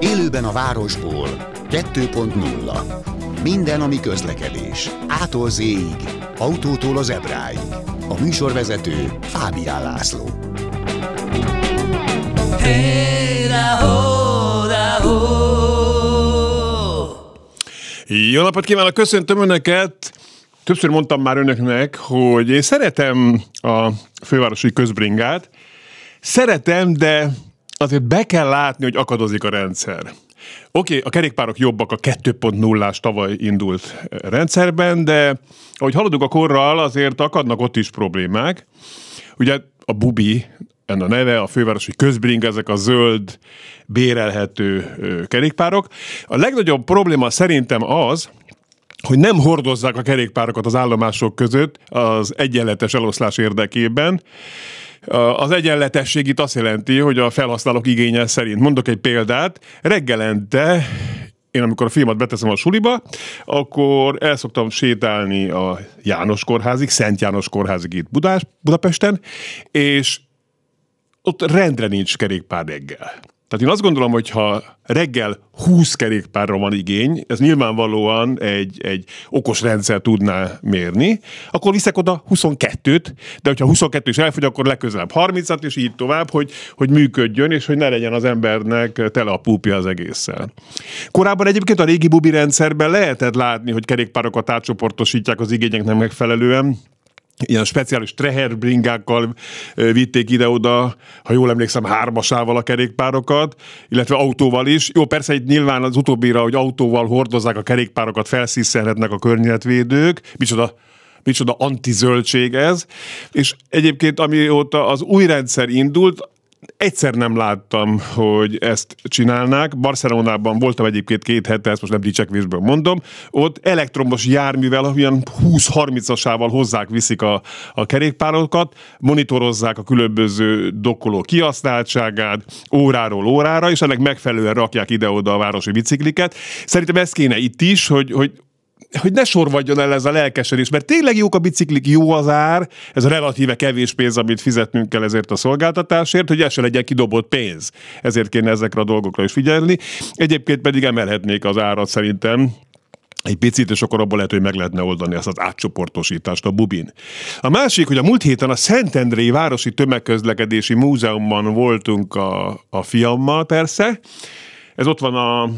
Élőben a városból 2.0. Minden, ami közlekedés. Ától Z-ig, autótól az ebráig. A műsorvezető Fábián László. Hey, da, ho, da, ho. Jó napot kívánok, köszöntöm Önöket! Többször mondtam már Önöknek, hogy én szeretem a fővárosi közbringát. Szeretem, de azért be kell látni, hogy akadozik a rendszer. Oké, a kerékpárok jobbak a 2.0-ás tavaly indult rendszerben, de ahogy haladunk a korral, azért akadnak ott is problémák. Ugye a Bubi, ennek a neve, a fővárosi közbringa, ezek a zöld, bérelhető kerékpárok. A legnagyobb probléma szerintem az, hogy nem hordozzák a kerékpárokat az állomások között az egyenletes eloszlás érdekében. Az egyenletesség itt azt jelenti, hogy a felhasználók igénye szerint. Mondok egy példát, reggelente én amikor a filmet beteszem a suliba, akkor el szoktam sétálni a János kórházig, Szent János kórházig itt Budapesten, és ott rendre nincs kerékpár reggel. Tehát én azt gondolom, hogy ha reggel 20 kerékpárra van igény, ez nyilvánvalóan egy okos rendszer tudná mérni, akkor viszek oda 22-t, de hogyha 22 is elfogy, akkor legközelebb 30-at, és így tovább, hogy működjön, és hogy ne legyen az embernek tele a púpja az egésszel. Korábban egyébként a régi Bubi rendszerben lehetett látni, hogy kerékpárokat átcsoportosítják az igényeknek megfelelően, ilyen speciális treherbringákkal vitték ide-oda, ha jól emlékszem, 3-asával a kerékpárokat, illetve autóval is. Jó, persze itt nyilván az utóbbira, hogy autóval hordozzák a kerékpárokat, felszíszelhetnek a környezetvédők. Micsoda antizöldség ez. És egyébként, amióta az új rendszer indult, egyszer nem láttam, hogy ezt csinálnák. Barcelonában voltam egyébként 2 hete, ezt most nem dicsekvésből mondom. Ott elektromos járművel, olyan 20-30-asával hozzák viszik a kerékpárokat, monitorozzák a különböző dokkoló kihasználtságát óráról órára, és ennek megfelelően rakják ide-oda a városi bicikliket. Szerintem ez kéne itt is, hogy ne sorvadjon el ez a lelkesedés, mert tényleg jók a biciklik, jó az ár, ez a relatíve kevés pénz, amit fizetnünk kell ezért a szolgáltatásért, hogy ez se legyen kidobott pénz. Ezért kéne ezekre a dolgokra is figyelni. Egyébként pedig emelhetnék az árat szerintem egy picit, és akkor abból lehet, hogy meg lehetne oldani azt az átcsoportosítást a Bubin. A másik, hogy a múlt héten a Szentendrei Városi Tömegközlekedési Múzeumban voltunk a fiammal persze. Ez ott van a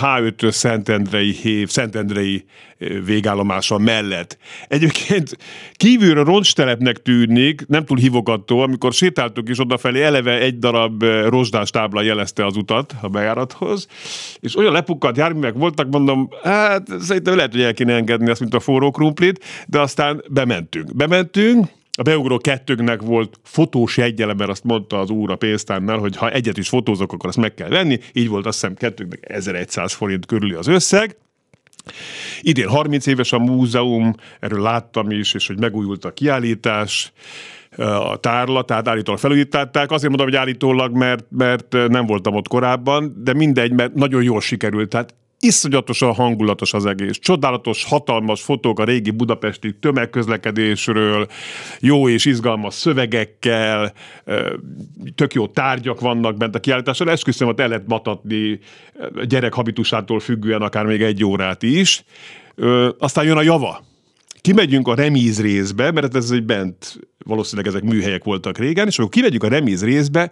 H5-ös Szentendrei végállomása mellett. Egyébként kívülről roncstelepnek tűnik, nem túl hívogató, amikor sétáltuk is odafelé, eleve egy darab rozsdás tábla jelezte az utat a bejárathoz, és olyan lepukkadt járművek voltak, mondom, hát szerintem lehet, hogy el kéne engedni azt, mint a forró krumplit, de aztán bementünk, a beugró kettőknek volt fotós jegyele, mert azt mondta az úr a pénztárnál, hogy ha egyet is fotózok, akkor azt meg kell venni. Így volt, azt hiszem, kettőknek 1100 forint körüli az összeg. Idén 30 éves a múzeum, erről láttam is, és hogy megújult a kiállítás, a tárlatát állítólag felújították. Azért mondom, hogy állítólag, mert nem voltam ott korábban, de mindegy, mert nagyon jól sikerült. Tehát iszonyatosan hangulatos az egész. Csodálatos, hatalmas fotók a régi budapesti tömegközlekedésről, jó és izgalmas szövegekkel, tök jó tárgyak vannak bent a kiállításon. Esküszöm, ott el lehet matatni gyerek habitusától függően akár még 1 órát is. Aztán jön a java. Kimegyünk a remíz részbe, mert ez egy bent, valószínűleg ezek műhelyek voltak régen, és akkor kimegyünk a remíz részbe,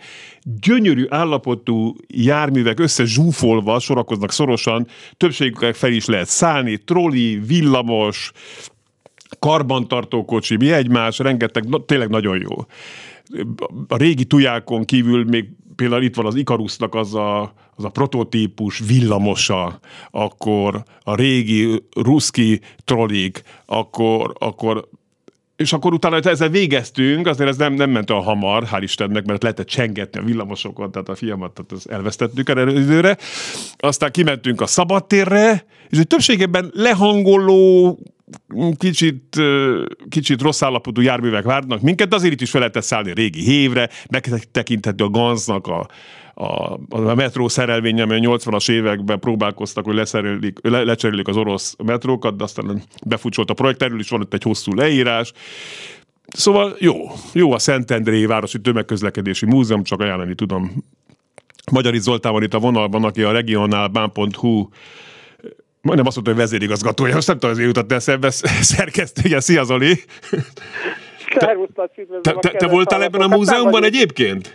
gyönyörű állapotú járművek összezsúfolva sorakoznak szorosan, többségükkel fel is lehet szállni, troli, villamos, karbantartókocsi, mi egymás, rengeteg, tényleg nagyon jó. A régi tujákon kívül még például itt van az Ikarusznak az a prototípus villamosa, akkor a régi ruszki trollik, és akkor utána ezzel végeztünk, azért ez nem ment olyan hamar, hál' Istennek, mert lehetett csengetni a villamosokat, tehát a fiamat, tehát elvesztettük erre időre. Aztán kimentünk a szabadtérre, és egy többségében lehangoló, kicsit rossz állapotú járművek várnak minket, de azért itt is fel lehetett szállni a régi hévre, megtekinthető a Ganznak a metró szerelvénye, amely 80-as években próbálkoztak, hogy lecserélik az orosz metrókat, de aztán befutcsolt a projekt, erről is van ott egy hosszú leírás. Szóval jó a Szentendrei Városi Tömegközlekedési Múzeum, csak ajánlani tudom. Magyarics Zoltán van itt a vonalban, aki a RegionalBahn.hu majdnem azt mondta, hogy vezérigazgatója, most nem tudom, azért jutott eszembe, szerkesztője. Szia Zoli! Te voltál ebben a múzeumban egyébként?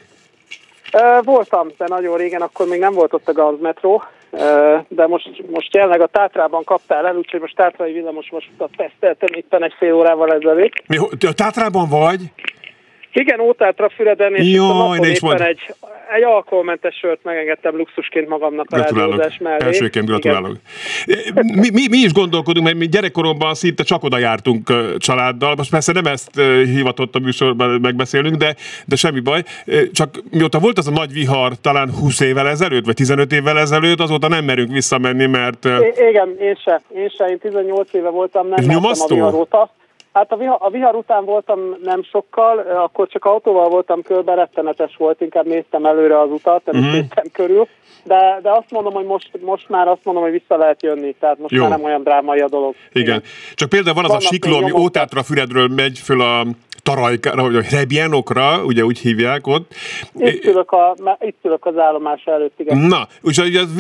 Voltam, de nagyon régen, akkor még nem volt ott a Gandmetró, de most jelenleg a Tátrában kaptál el, úgyhogy most tátrai villamos vasutat teszteltem éppen egy fél órával ezelőtt. Te a Tátrában vagy? Igen, Átrafüreden, és a napon éppen egy alkoholmentes sört megengedtem luxusként magamnak a rádiózás mellé. Elsőként gratulálok. Mi is gondolkodunk, mert mi gyerekkoromban szinte csak oda jártunk családdal, most persze nem ezt hivatott a műsorban megbeszélünk, de semmi baj. Csak mióta volt az a nagy vihar, talán 20 évvel ezelőtt, vagy 15 évvel ezelőtt, azóta nem merünk visszamenni, mert... Igen, én 18 éve voltam, nem láttam a vihar óta. Hát a vihar után voltam nem sokkal, akkor csak autóval voltam körben, rettenetes volt, inkább néztem előre az utat, nem néztem körül, de azt mondom, hogy most már azt mondom, hogy vissza lehet jönni, tehát most már nem olyan drámai a dolog. Igen. Csak például van az a sikló, ami Ótátrafüredről megy föl a Tarajkára, vagy a Rebjánokra, ugye úgy hívják ott. Itt ülök az állomás előtt, igen. Na, úgyhogy az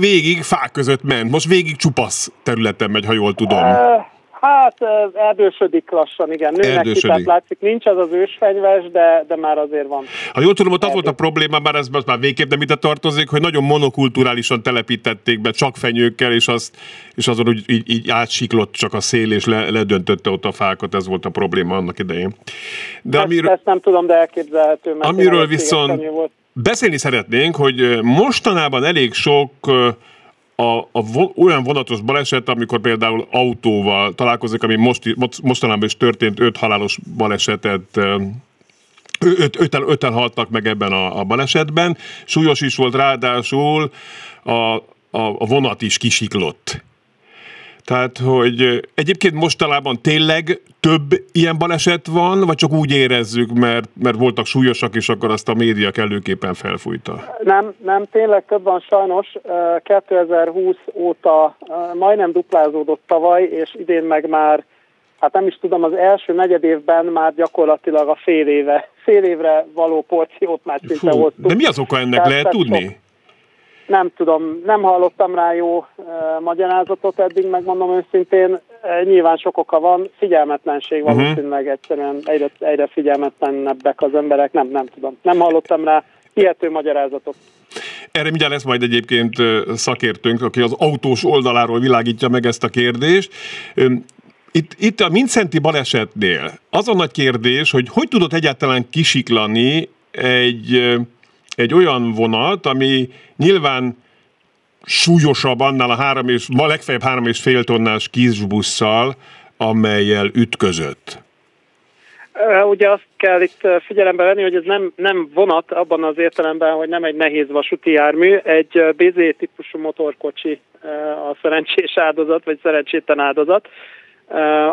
végig fák között ment, most végig csupasz területen megy, ha jól tudom. Hát erdősödik lassan, igen. Nőnek ki, tehát látszik, nincs az az ősfenyves, de már azért van. Ha jól tudom, ott az volt a probléma, bár ez most már végképp nem ide tartozik, hogy nagyon monokulturálisan telepítették be csak fenyőkkel, és azon úgy így átsiklott csak a szél, és ledöntötte ott a fákat, ez volt a probléma annak idején. De ezt nem tudom, de elképzelhető. Mert amiről viszont beszélni szeretnénk, hogy mostanában elég sok... olyan vonatos baleset, amikor például autóval találkozik, ami mostanában is történt, 5 halálos balesetet, 5-en haltak meg ebben a balesetben. Súlyos is volt, ráadásul a vonat is kisiklott. Tehát, hogy egyébként mostanában tényleg több ilyen baleset van, vagy csak úgy érezzük, mert voltak súlyosak, és akkor azt a média kellőképpen felfújta? Nem, tényleg több van sajnos. 2020 óta majdnem duplázódott tavaly, és idén meg már, hát nem is tudom, az első negyed évben már gyakorlatilag a fél évre való porciót már szinte hoztuk. De mi az oka ennek, lehet tudni? Nem tudom, nem hallottam rá jó magyarázatot eddig, megmondom őszintén. Nyilván sok oka van, figyelmetlenség valószínűleg, egyszerűen egyre figyelmetlenebbek az emberek, nem tudom. Nem hallottam rá hihető magyarázatot. Erre mindjárt lesz majd egyébként szakértőnk, aki az autós oldaláról világítja meg ezt a kérdést. Itt a mincenti balesetnél az a nagy kérdés, hogy tudott egyáltalán kisiklani egy olyan vonat, ami nyilván súlyosabb annál a legfeljebb 3,5 tonnás kisbusszal, amellyel ütközött. Ugye azt kell itt figyelembe venni, hogy ez nem vonat abban az értelemben, hogy nem egy nehéz vasúti jármű, egy BZ-típusú motorkocsi a szerencsés áldozat, vagy szerencsétlen áldozat,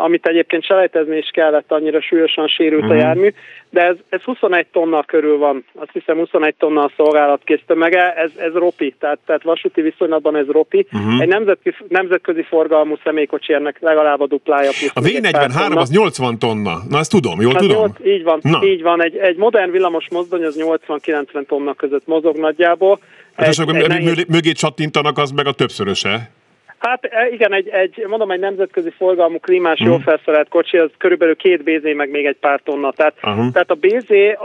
amit egyébként selejtezni is kellett, annyira súlyosan sérült a jármű, de ez 21 tonna körül van, azt hiszem 21 tonna a szolgálatkész tömege, ez ropi, tehát vasúti viszonylatban ez ropi. Egy nemzetközi forgalmú személykocsi ennek legalább a duplája. A V43 az 80 tonna, na ezt tudom, jól tudom? 8, így van, egy modern villamos mozdony az 80-90 tonna között mozog nagyjából. Hát és akkor mögé csattintanak, az meg a többszöröse? Hát igen, egy nemzetközi forgalmú klímás jól felszerelt kocsi, az körülbelül 2 BZ, meg még egy pár tonna. Tehát a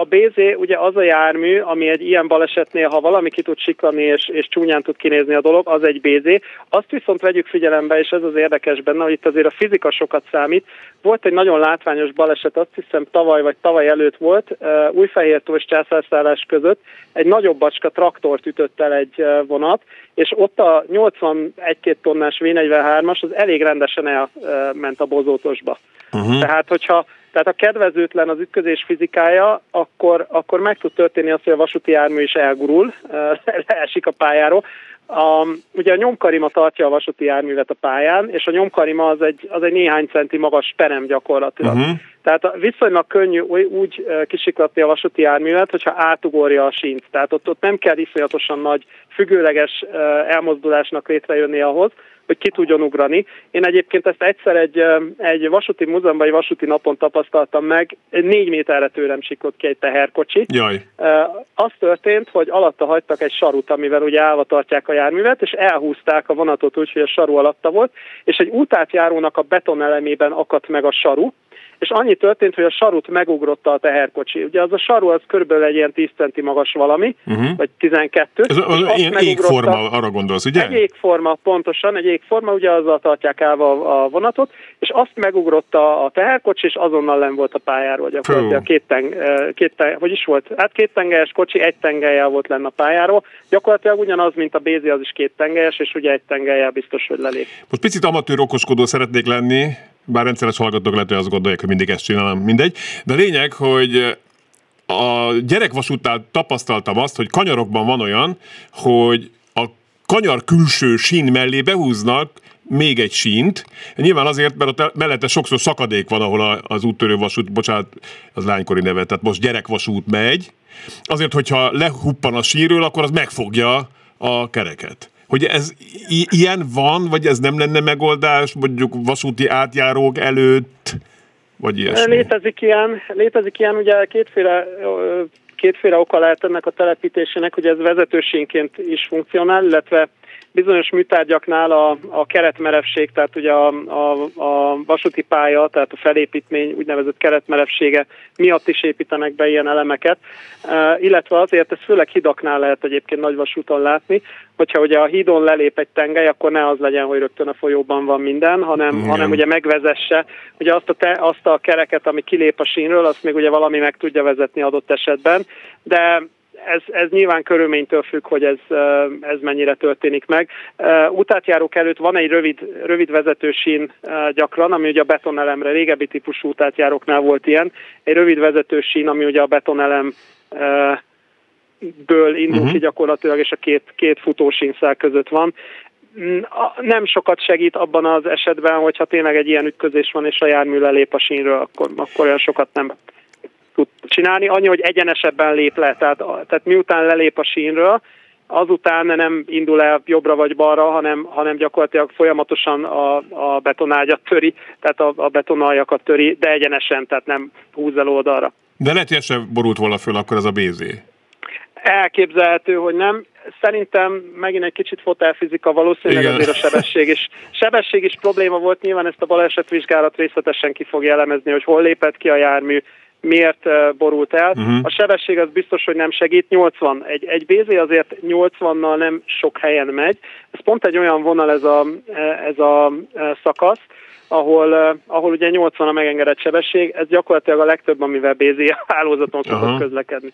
BZ ugye az a jármű, ami egy ilyen balesetnél, ha valami ki tud siklani és csúnyán tud kinézni a dolog, az egy BZ. Azt viszont vegyük figyelembe, és ez az érdekes benne, hogy itt azért a fizika sokat számít. Volt egy nagyon látványos baleset, azt hiszem tavaly vagy tavaly előtt volt, Újfehértó és Császászállás között egy nagyobb bacska traktort ütött el egy vonat, és ott a 81-2 tonnás V43-as az elég rendesen elment a bozótosba. Tehát, tehát a kedvezőtlen az ütközés fizikája, akkor meg tud történni az, hogy a vasúti jármű is elgurul, leesik a pályáról. Ugye a nyomkarima tartja a vasúti járművet a pályán, és a nyomkarima az egy néhány centi magas perem gyakorlatilag. Tehát viszonylag könnyű úgy kisiklatni a vasúti járművet, hogyha átugorja a sínt. Tehát ott nem kell iszonyatosan nagy függőleges elmozdulásnak létrejönni ahhoz, hogy ki tudjon ugrani. Én egyébként ezt egyszer egy vasúti múzeumban, egy vasúti napon tapasztaltam meg, 4 méterre tőlem siklott ki egy teherkocsi. Jaj. Az történt, hogy alatta hagytak egy sarut, amivel ugye állva tartják a járművet, és elhúzták a vonatot úgy, hogy a saru alatta volt, és egy útátjárónak a betonelemében akadt meg a saru, és annyi történt, hogy a sarut megugrotta a teherkocsi. Ugye az a saru az körülbelül egy ilyen 10 centi magas valami, vagy 12. Ez az ilyen égforma, arra gondolsz, ugye? Egy égforma, pontosan, egy égforma, ugye azzal tartják állva a vonatot, és azt megugrotta a teherkocsi, és azonnal lenn volt a pályáról. Gyakorlatilag két tengelyes kocsi, egy tengelyel volt lenn a pályáról. Gyakorlatilag ugyanaz, mint a Bézi, az is két tengelyes, és ugye egy tengelyel biztos, hogy lelép. Most picit amatőr okoskodó szeretnék lenni, bár rendszeres hallgatók lehet, hogy azt gondolják, hogy mindig ezt csinálom, mindegy. De lényeg, hogy a gyerekvasútnál tapasztaltam azt, hogy kanyarokban van olyan, hogy a kanyar külső sín mellé behúznak még egy sínt. Nyilván azért, mert ott mellette sokszor szakadék van, ahol az úttörő vasút, bocsánat, az lánykori neve, tehát most gyerekvasút megy. Azért, hogyha lehuppan a sínről, akkor az megfogja a kereket. Hogy ez ilyen van, vagy ez nem lenne megoldás, mondjuk vasúti átjárók előtt, vagy ilyesmi? Létezik ilyen, ugye kétféle oka lehet ennek a telepítésének, hogy ez vezetősínként is funkcionál, illetve bizonyos műtárgyaknál a keretmerevség, tehát ugye a vasúti pálya, tehát a felépítmény úgynevezett keretmerevsége miatt is építenek be ilyen elemeket, illetve azért, ez főleg hidaknál lehet egyébként nagy vasúton látni, hogyha ugye a hídon lelép egy tengely, akkor ne az legyen, hogy rögtön a folyóban van minden, hanem ugye megvezesse, ugye azt a kereket, ami kilép a sínről, azt még ugye valami meg tudja vezetni adott esetben, de ez nyilván körülménytől függ, hogy ez mennyire történik meg. Útátjárók előtt van egy rövid vezetősín gyakran, ami ugye a betonelemre, régebbi típusú útátjáróknál volt ilyen, egy rövid vezetősín, ami ugye a betonelemből indul ki gyakorlatilag, és a két futósínszál között van. Nem sokat segít abban az esetben, hogyha tényleg egy ilyen ütközés van, és a jármű lelép a sínről, akkor olyan sokat nem tud csinálni, annyi, hogy egyenesebben lép le, tehát miután lelép a sínről, azután nem indul el jobbra vagy balra, hanem gyakorlatilag folyamatosan a betonágyat töri, tehát a betonaljakat töri, de egyenesen, tehát nem húz el oldalra. De lehet, hogy sem borult volna föl akkor ez a BZ? Elképzelhető, hogy nem. Szerintem megint egy kicsit fotelfizika, valószínűleg azért a sebesség is probléma volt, nyilván ezt a balesetvizsgálat részletesen ki fogja elemezni, hogy hol lépett ki a jármű, miért borult el. A sebesség az biztos, hogy nem segít. 80. Egy BZ azért 80-nal nem sok helyen megy. Ez pont egy olyan vonal ez a szakasz, ahol ugye 80 a megengedett sebesség. Ez gyakorlatilag a legtöbb, amivel BZ hálózaton szokott közlekedni.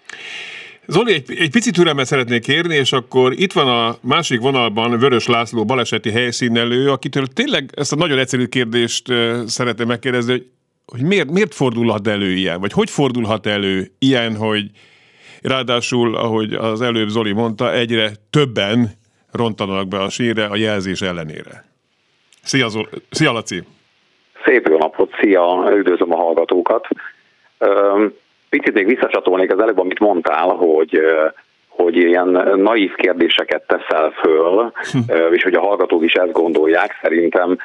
Zoli, egy pici türelmet szeretnék kérni, és akkor itt van a másik vonalban Vörös László baleseti helyszínelő, akitől tényleg ezt a nagyon egyszerű kérdést szeretném megkérdezni, hogy miért fordulhat elő ilyen, vagy hogy fordulhat elő ilyen, hogy ráadásul, ahogy az előbb Zoli mondta, egyre többen rontanak be a sínre a jelzés ellenére. Szia Laci! Szép jó napot, szia! Üdvözlöm a hallgatókat! Picit még visszacsatolnék az előbb, amit mondtál, hogy ilyen naív kérdéseket teszel föl, és hogy a hallgatók is ezt gondolják, szerintem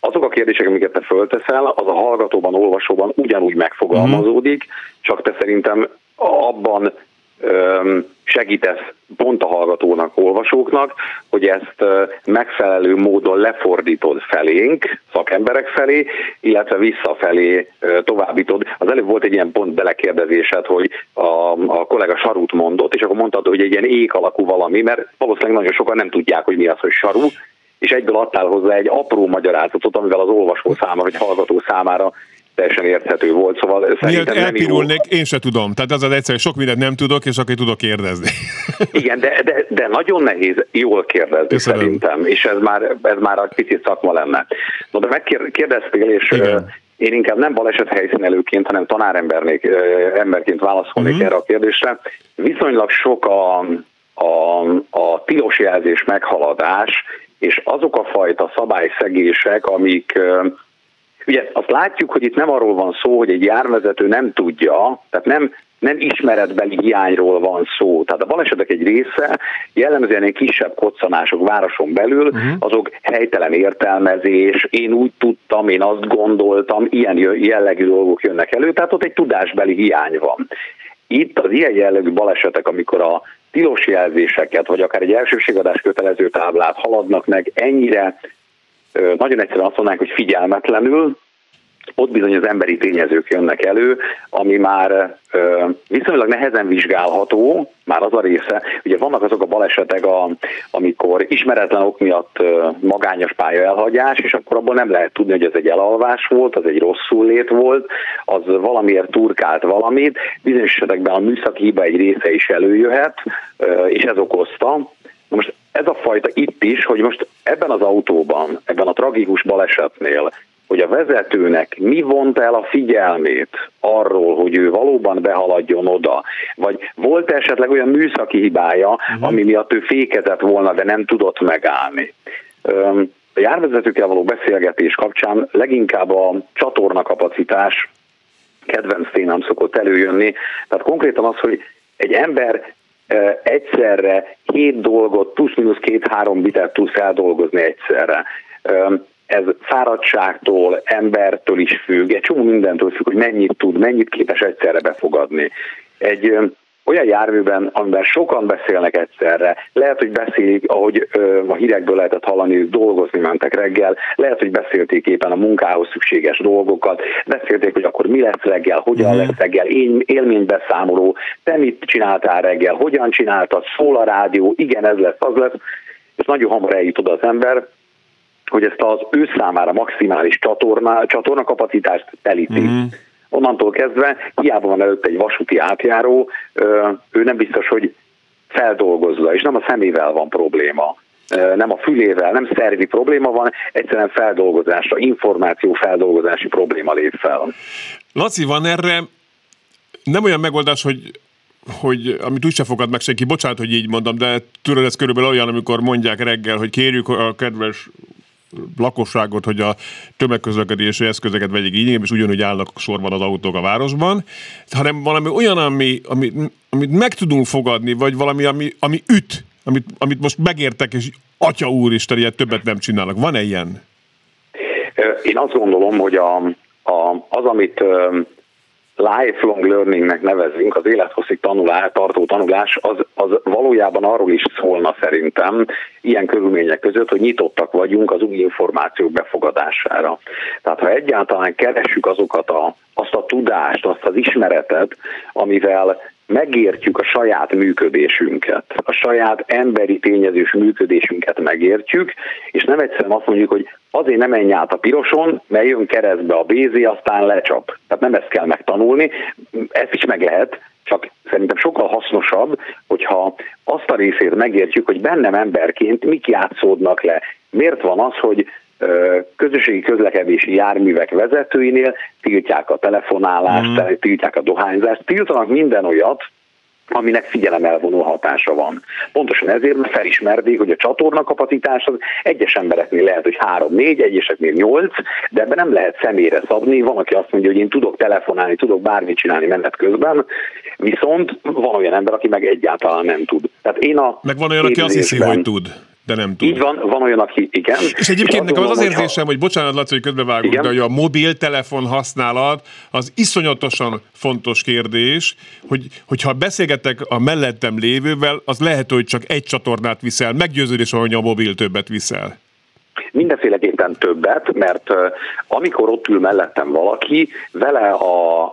azok a kérdések, amiket te fölteszel, az a hallgatóban, olvasóban ugyanúgy megfogalmazódik, csak te szerintem abban segítesz pont a hallgatónak, olvasóknak, hogy ezt megfelelő módon lefordítod felénk, szakemberek felé, illetve visszafelé továbbítod. Az előbb volt egy ilyen pont belekérdezésed, hogy a kollega sarút mondott, és akkor mondtad, hogy egy ilyen ék alakú valami, mert valószínűleg nagyon sokan nem tudják, hogy mi az, hogy sarú, és egyből adtál hozzá egy apró magyarázatot, amivel az olvasó számára, vagy hallgató számára teljesen érthető volt. Szóval szerintem elpirulnék, én se tudom. Tehát az egyszerű, sok mindent nem tudok, és aki tudok kérdezni. Igen, de nagyon nehéz jól kérdezni. Köszönöm. Szerintem, és ez már egy picit szakma lenne. No, de megkérdeztél, és igen. Én inkább nem baleset helyszínelőként, hanem tanáremberként válaszolnék erre a kérdésre. Viszonylag sok a tilos jelzés meghaladás, és azok a fajta szabályszegések, amik Ugye azt látjuk, hogy itt nem arról van szó, hogy egy járművezető nem tudja, tehát nem ismeretbeli hiányról van szó. Tehát a balesetek egy része, jellemzően egy kisebb koccanások városon belül, azok helytelen értelmezés, én úgy tudtam, én azt gondoltam, ilyen jellegű dolgok jönnek elő, tehát ott egy tudásbeli hiány van. Itt az ilyen jellegű balesetek, amikor a tilos jelzéseket, vagy akár egy elsőbségadás kötelező táblát haladnak meg ennyire, nagyon egyszerűen azt mondanánk, hogy figyelmetlenül, ott bizony az emberi tényezők jönnek elő, ami már viszonylag nehezen vizsgálható, már az a része. Ugye vannak azok a balesetek, amikor ismeretlen ok miatt magányos pálya elhagyás, és akkor abból nem lehet tudni, hogy ez egy elalvás volt, az egy rosszul lét volt, az valamiért turkált valamit. Bizonyos esetekben a műszaki hiba egy része is előjöhet, és ez okozta. Most ez a fajta itt is, hogy most ebben az autóban, ebben a tragikus balesetnél, hogy a vezetőnek mi vont el a figyelmét arról, hogy ő valóban behaladjon oda, vagy volt esetleg olyan műszaki hibája, ami miatt ő fékezett volna, de nem tudott megállni. A járvezetőkkel való beszélgetés kapcsán leginkább a csatornakapacitás kedvenc témám szokott előjönni. Tehát konkrétan az, hogy egy ember egyszerre 7 dolgot, plusz-minusz 2-3 bitet tudsz eldolgozni egyszerre. Ez fáradtságtól, embertől is függ, egy csomó mindentől függ, hogy mennyit tud, mennyit képes egyszerre befogadni. Egy olyan járműben, amiben sokan beszélnek egyszerre, lehet, hogy beszélik, ahogy a hírekből lehetett hallani, ők dolgozni mentek reggel, lehet, hogy beszélték éppen a munkához szükséges dolgokat, beszélték, hogy akkor mi lesz reggel, hogyan lesz reggel, élménybeszámoló, te mit csináltál reggel, hogyan csináltad, szól a rádió, igen, ez lesz, az lesz, és nagyon hamar eljut oda az ember, hogy ezt az ő számára maximális csatornakapacitást telíti. Onnantól kezdve, hiába van előtt egy vasúti átjáró, ő nem biztos, hogy feldolgozza, és nem a szemével van probléma, nem a fülével, nem szervi probléma van, egyszerűen feldolgozásra, információ feldolgozási probléma lép fel. Laci, van erre nem olyan megoldás, hogy amit úgy se fogad meg senki, bocsánat, hogy így mondom, de tőled ez körülbelül olyan, amikor mondják reggel, hogy kérjük a kedves lakosságot, hogy a tömegközlekedési eszközeket vegyék igénybe, és ugyanúgy állnak sorban az autók a városban, hanem valami olyan, amit meg tudunk fogadni, vagy valami, ami üt, amit most megértek, és atya úristen, ilyet többet nem csinálnak. Van-e ilyen? Én azt gondolom, hogy az, amit lifelong learningnek nevezünk, az élethosszig tartó tanulás, az valójában arról is szólna szerintem, ilyen körülmények között, hogy nyitottak vagyunk az új információk befogadására. Tehát ha egyáltalán keressük azt a tudást, azt az ismeretet, amivel megértjük a saját működésünket, a saját emberi tényezős működésünket megértjük, és nem egyszerűen azt mondjuk, hogy azért nem menj át a piroson, mert jön keresztbe a BZ, aztán lecsap. Tehát nem ezt kell megtanulni, ezt is meg lehet, csak szerintem sokkal hasznosabb, hogyha azt a részét megértjük, hogy bennem emberként mik játszódnak le. Miért van az, hogy közösségi közlekedési járművek vezetőinél tiltják a telefonálást, tiltják a dohányzást, tiltanak minden olyat, aminek figyelemelvonó hatása van. Pontosan ezért felismerték, hogy a csatornakapacitás az egyes embereknél lehet, hogy 3-4, egyeseknél 8, de ebben nem lehet személyre szabni. Van, aki azt mondja, hogy én tudok telefonálni, tudok bármit csinálni menet közben, viszont van olyan ember, aki meg egyáltalán nem tud. Tehát meg van olyan, aki azt hiszi, hogy tud. De nem tud. Így van, olyan, aki igen. És egyébként nekem az érzésem, hogy bocsánat, Laci, hogy közbevágok, de hogy a mobiltelefon használat az iszonyatosan fontos kérdés, hogyha beszélgetek a mellettem lévővel, az lehet, hogy csak egy csatornát viszel, meggyőződés, hogy a mobil többet viszel. Mindenféleképpen többet, mert amikor ott ül mellettem valaki, vele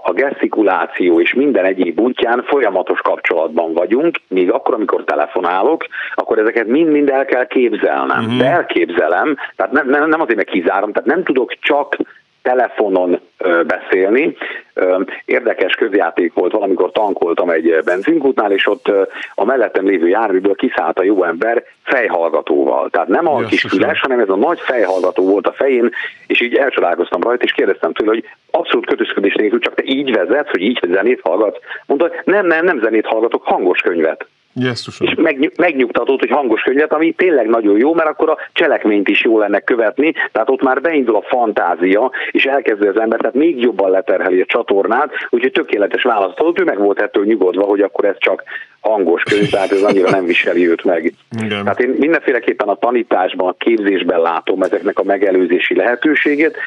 a gesztikuláció és minden egyéb útján folyamatos kapcsolatban vagyunk, még akkor, amikor telefonálok, akkor ezeket mind-mind el kell képzelnem. De elképzelem, tehát nem azért meg kizárom, tehát nem tudok csak telefonon beszélni. Érdekes közjáték volt, valamikor tankoltam egy benzinkútnál, és ott a mellettem lévő járműből kiszállt a jó ember fejhallgatóval. Tehát nem a kis füles, hanem ez a nagy fejhallgató volt a fején, és így elcsodálkoztam rajta, és kérdeztem tőle, hogy abszolút kötözködés nélkül, csak te így vezetsz, hogy így zenét hallgatsz. Mondta, hogy nem zenét hallgatok, hangos könyvet. és megnyugtatót, hogy hangos könyvet, ami tényleg nagyon jó, mert akkor a cselekményt is jó lenne követni, tehát ott már beindul a fantázia, és elkezdi az ember, tehát még jobban leterheli a csatornát, úgyhogy tökéletes választ adott, ő meg volt ettől nyugodva, hogy akkor ez csak hangos könyv, tehát ez annyira nem viseli őt meg. Igen. Tehát én mindenféleképpen a tanításban, a képzésben látom ezeknek a megelőzési lehetőségét.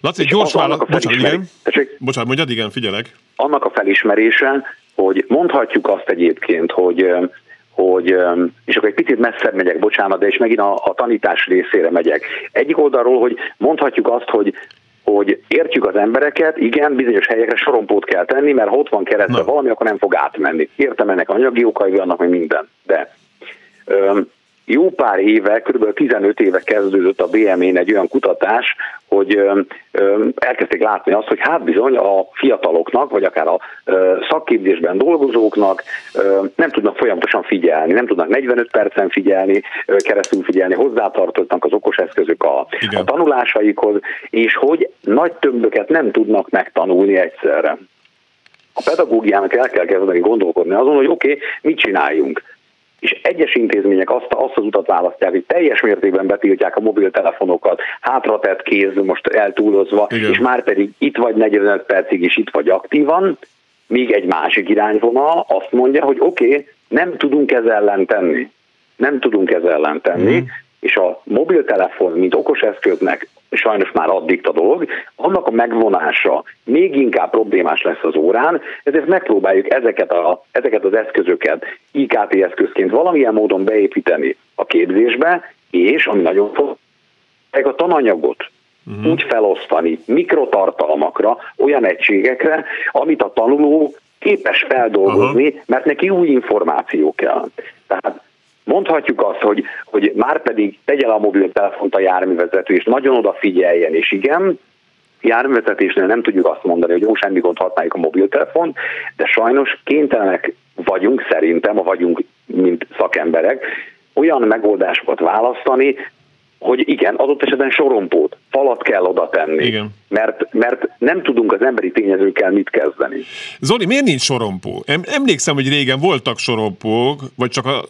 Laci, gyors válasz, bocsánat, mondjad, igen, figyelek. Annak a felismerése, hogy mondhatjuk azt egyébként, hogy és akkor egy picit messzebb megyek, bocsánat, de és megint a tanítás részére megyek. Egyik oldalról, hogy mondhatjuk azt, hogy értjük az embereket, igen, bizonyos helyekre sorompót kell tenni, mert ha ott van keresztbe valami, akkor nem fog átmenni. Értem ennek anyagi okai, annak még minden. De jó pár éve, kb. 15 éve kezdődött a BME-n egy olyan kutatás, hogy elkezdték látni azt, hogy hát bizony a fiataloknak, vagy akár a szakképzésben dolgozóknak nem tudnak folyamatosan figyelni, nem tudnak 45 percen figyelni, keresztül figyelni, hozzátartoznak az okos eszközök a tanulásaikhoz, és hogy nagy tömböket nem tudnak megtanulni egyszerre. A pedagógiának el kell kezdeni gondolkodni azon, hogy oké, mit csináljunk? És egyes intézmények azt az utat választják, hogy teljes mértékben betiltják a mobiltelefonokat, hátratett kéz, most eltúlozva, igen. És már pedig itt vagy 45 percig is itt vagy aktívan, míg egy másik irányvonal azt mondja, hogy oké, nem tudunk ez ellen tenni. És a mobiltelefon, mint okos eszköznek sajnos már addikt a dolog, annak a megvonása még inkább problémás lesz az órán, ezért megpróbáljuk ezeket az eszközöket IKT eszközként valamilyen módon beépíteni a képzésbe, és ami nagyon fontos, a tananyagot úgy felosztani mikrotartalmakra, olyan egységekre, amit a tanuló képes feldolgozni, mert neki új információ kell. Tehát mondhatjuk azt, hogy már pedig tegye le a mobiltelefont a járművezető, és nagyon odafigyeljen, és igen, járművezetésnél nem tudjuk azt mondani, hogy jó, semmi gond, használjuk a mobiltelefont, de sajnos kénytelenek vagyunk, szerintem, mint szakemberek, olyan megoldásokat választani, hogy igen, adott esetben sorompót, falat kell oda tenni, igen. Mert nem tudunk az emberi tényezőkkel mit kezdeni. Zoli, miért nincs sorompó? Emlékszem, hogy régen voltak sorompók,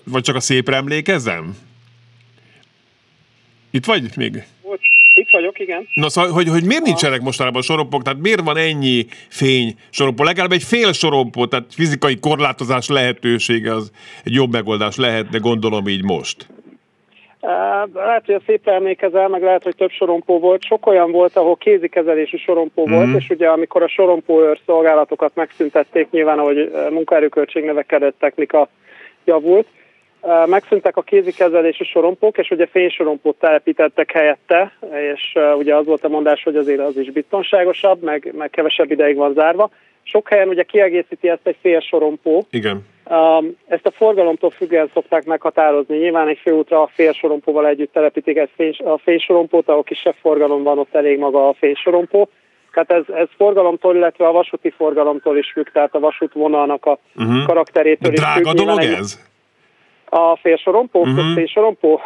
vagy csak a szépre emlékezem? Itt vagy még? Itt vagyok, igen. Na szóval, hogy miért nincsenek mostanában sorompók? Tehát miért van ennyi fény sorompó? Legalább egy fél sorompó, tehát fizikai korlátozás lehetősége az egy jobb megoldás lehetne, gondolom így most. Lehet, hogy a szép emlékezel, meg lehet, hogy több sorompó volt. Sok olyan volt, ahol kézikezelésű sorompó volt, és ugye amikor a sorompóőr szolgálatokat megszüntették, nyilván ahogy munkaerőköltség növekedett, technika javult, megszűntek a kézikezelésű sorompók, és ugye fénysorompót telepítettek helyette, és ugye az volt a mondás, hogy azért az is biztonságosabb, meg kevesebb ideig van zárva. Sok helyen ugye kiegészíti ezt egy félsorompó. Igen. Ezt a forgalomtól függően szokták meghatározni. Nyilván egy főútra a félsorompóval együtt telepítik a fénysorompót, ahol kisebb forgalom van, ott elég maga a fénysorompó. Tehát ez forgalomtól, illetve a vasúti forgalomtól is függ, tehát a vasútvonalnak a karakterétől de is drága függ. Drága dolog ez? A félsorompó? A félsorompó?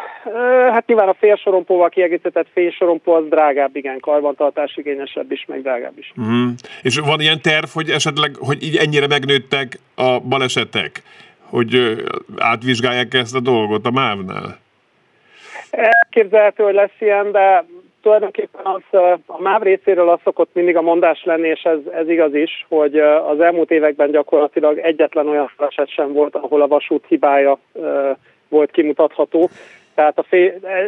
Hát nyilván a félsorompóval kiegészített félsorompó az drágább, igen, karbantartás igényesebb is, meg drágább is. És van ilyen terv, hogy esetleg, hogy így ennyire megnőttek a balesetek? Hogy átvizsgálják ezt a dolgot a MÁV-nál? Elképzelhető, hogy lesz ilyen, de tulajdonképpen a MÁV részéről az szokott mindig a mondás lenni, és ez igaz is, hogy az elmúlt években gyakorlatilag egyetlen olyan eset sem volt, ahol a vasút hibája volt kimutatható. Tehát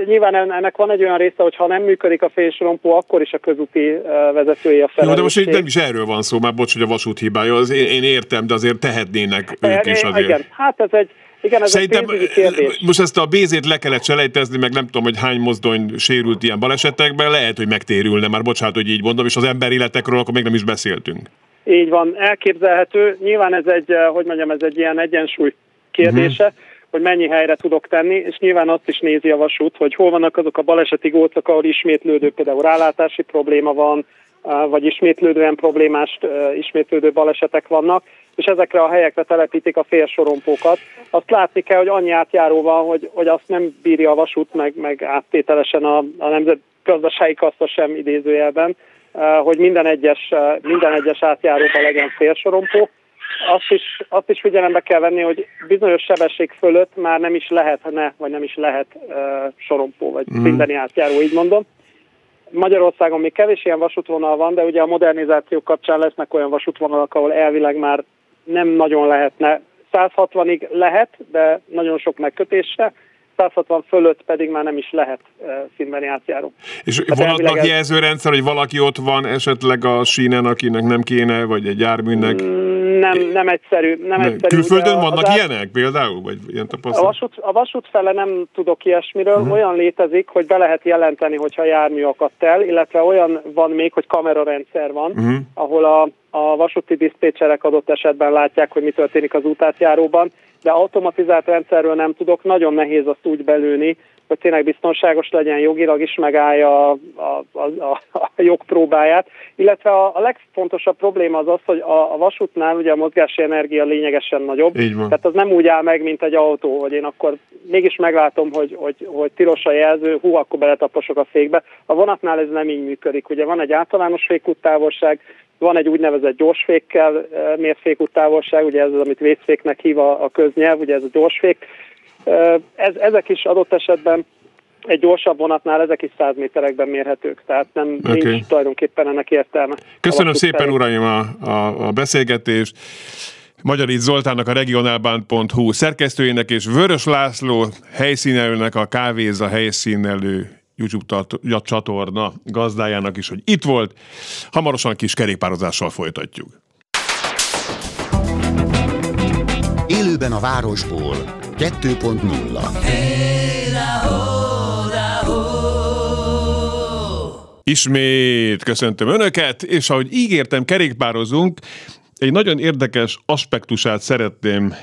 nyilván ennek van egy olyan része, hogy ha nem működik a fénysorompó, akkor is a közúti vezetői a felelősség. Jó, de most nem is erről van szó, már bocs, hogy a vasút hibája, én értem, de azért tehetnének ők is azért. Igen, hát ez egy... Igen, ez szerintem most ezt a BZ-t le kellett selejtezni, meg nem tudom, hogy hány mozdony sérült ilyen balesetekben, lehet, hogy megtérülne, már bocsánat, hogy így mondom, és az emberéletekről akkor még nem is beszéltünk. Így van, elképzelhető. Nyilván ez egy ilyen egyensúly kérdése, hogy mennyi helyre tudok tenni, és nyilván azt is nézi a vasút, hogy hol vannak azok a baleseti gócok, ahol ismétlődő például rálátási probléma van, vagy ismétlődően problémás, ismétlődő balesetek vannak, és ezekre a helyekre telepítik a félsorompókat. Azt látni kell, hogy annyi átjáró van, hogy azt nem bírja a vasút, meg áttételesen a nemzetgazdasági kassa sem idézőjelben, hogy minden egyes átjáróban legyen félsorompó. Azt is figyelembe kell venni, hogy bizonyos sebesség fölött már nem is lehetne, vagy nem is lehet sorompó, vagy szinteni átjáró, így mondom. Magyarországon még kevés ilyen vasútvonal van, de ugye a modernizáció kapcsán lesznek olyan vasútvonalak, ahol elvileg már nem nagyon lehetne. 160-ig lehet, de nagyon sok megkötésre, 160 fölött pedig már nem is lehet szintbeni átjáró. És hát vonatnak jelzőrendszer, hogy valaki ott van esetleg a sínen, akinek nem kéne, vagy egy járműnek? Nem egyszerű. Külföldön vannak ilyenek például? Vagy ilyen a vasút fele nem tudok ilyesmiről. Olyan létezik, hogy be lehet jelenteni, hogyha jármű akadt el, illetve olyan van még, hogy kamerarendszer van, ahol a vasúti diszpécserek adott esetben látják, hogy mi történik az útátjáróban, de automatizált rendszerről nem tudok, nagyon nehéz azt úgy belőni, hogy tényleg biztonságos legyen, jogilag is megállja a jogpróbáját. Illetve a legfontosabb probléma az az, hogy a vasútnál ugye a mozgási energia lényegesen nagyobb. Tehát az nem úgy áll meg, mint egy autó, hogy én akkor mégis meglátom, hogy tilos a jelző, akkor beletaposok a fékbe. A vonatnál ez nem így működik. Ugye van egy általános fékúttávolság, van egy úgynevezett gyorsfékkel mért fékúttávolság, ugye ez az, amit vészféknek hív a köznyelv, ugye ez a gyorsfék. Ezek is adott esetben egy gyorsabb vonatnál, ezek is 100 méterekben mérhetők, tehát nem nincs tulajdonképpen ennek értelme. Köszönöm szépen, uraim, a beszélgetést. Magyarics Zoltánnak, a RegionalBahn.hu szerkesztőjének és Vörös László helyszínelőnek, a Kávéza helyszínelő YouTube csatorna gazdájának is, hogy itt volt. Hamarosan kis kerékpározással folytatjuk. Élőben a városból 2.0. Hey, ismét köszöntöm Önöket, és ahogy ígértem, kerékpározunk. Egy nagyon érdekes aspektusát szeretném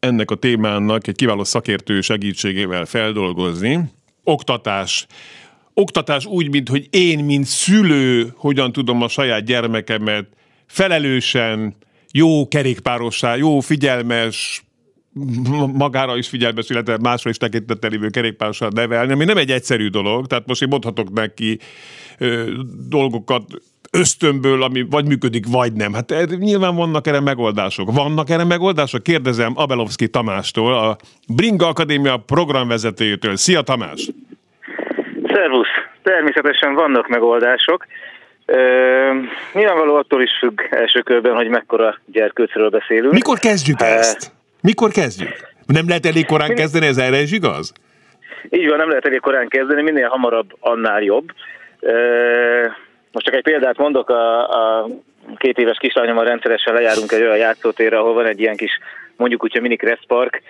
ennek a témának egy kiváló szakértő segítségével feldolgozni. Oktatás úgy, mint hogy én, mint szülő, hogyan tudom a saját gyermekemet felelősen, jó kerékpárossá, jó figyelmes, magára is figyelmes, illetve másra is tekintettel lévő kerékpárossá nevelni, ami nem egy egyszerű dolog, tehát most én mondhatok neki dolgokat ösztönből, ami vagy működik, vagy nem. Hát nyilván vannak erre megoldások. Kérdezem Abelovszky Tamástól, a Bringa Akadémia programvezetőjétől. Szia, Tamás! Szervusz! Természetesen vannak megoldások. Nyilvánvaló attól is függ első körben, hogy mekkora gyerkőcről beszélünk. Mikor kezdjük ezt? Nem lehet elég korán kezdeni, ez erre is igaz? Így van, nem lehet elég korán kezdeni, minél hamarabb, annál jobb. Most csak egy példát mondok, a 2 éves kislányommal rendszeresen lejárunk egy olyan játszótérre, ahol van egy ilyen kis, mondjuk úgy, a mini kresszpark,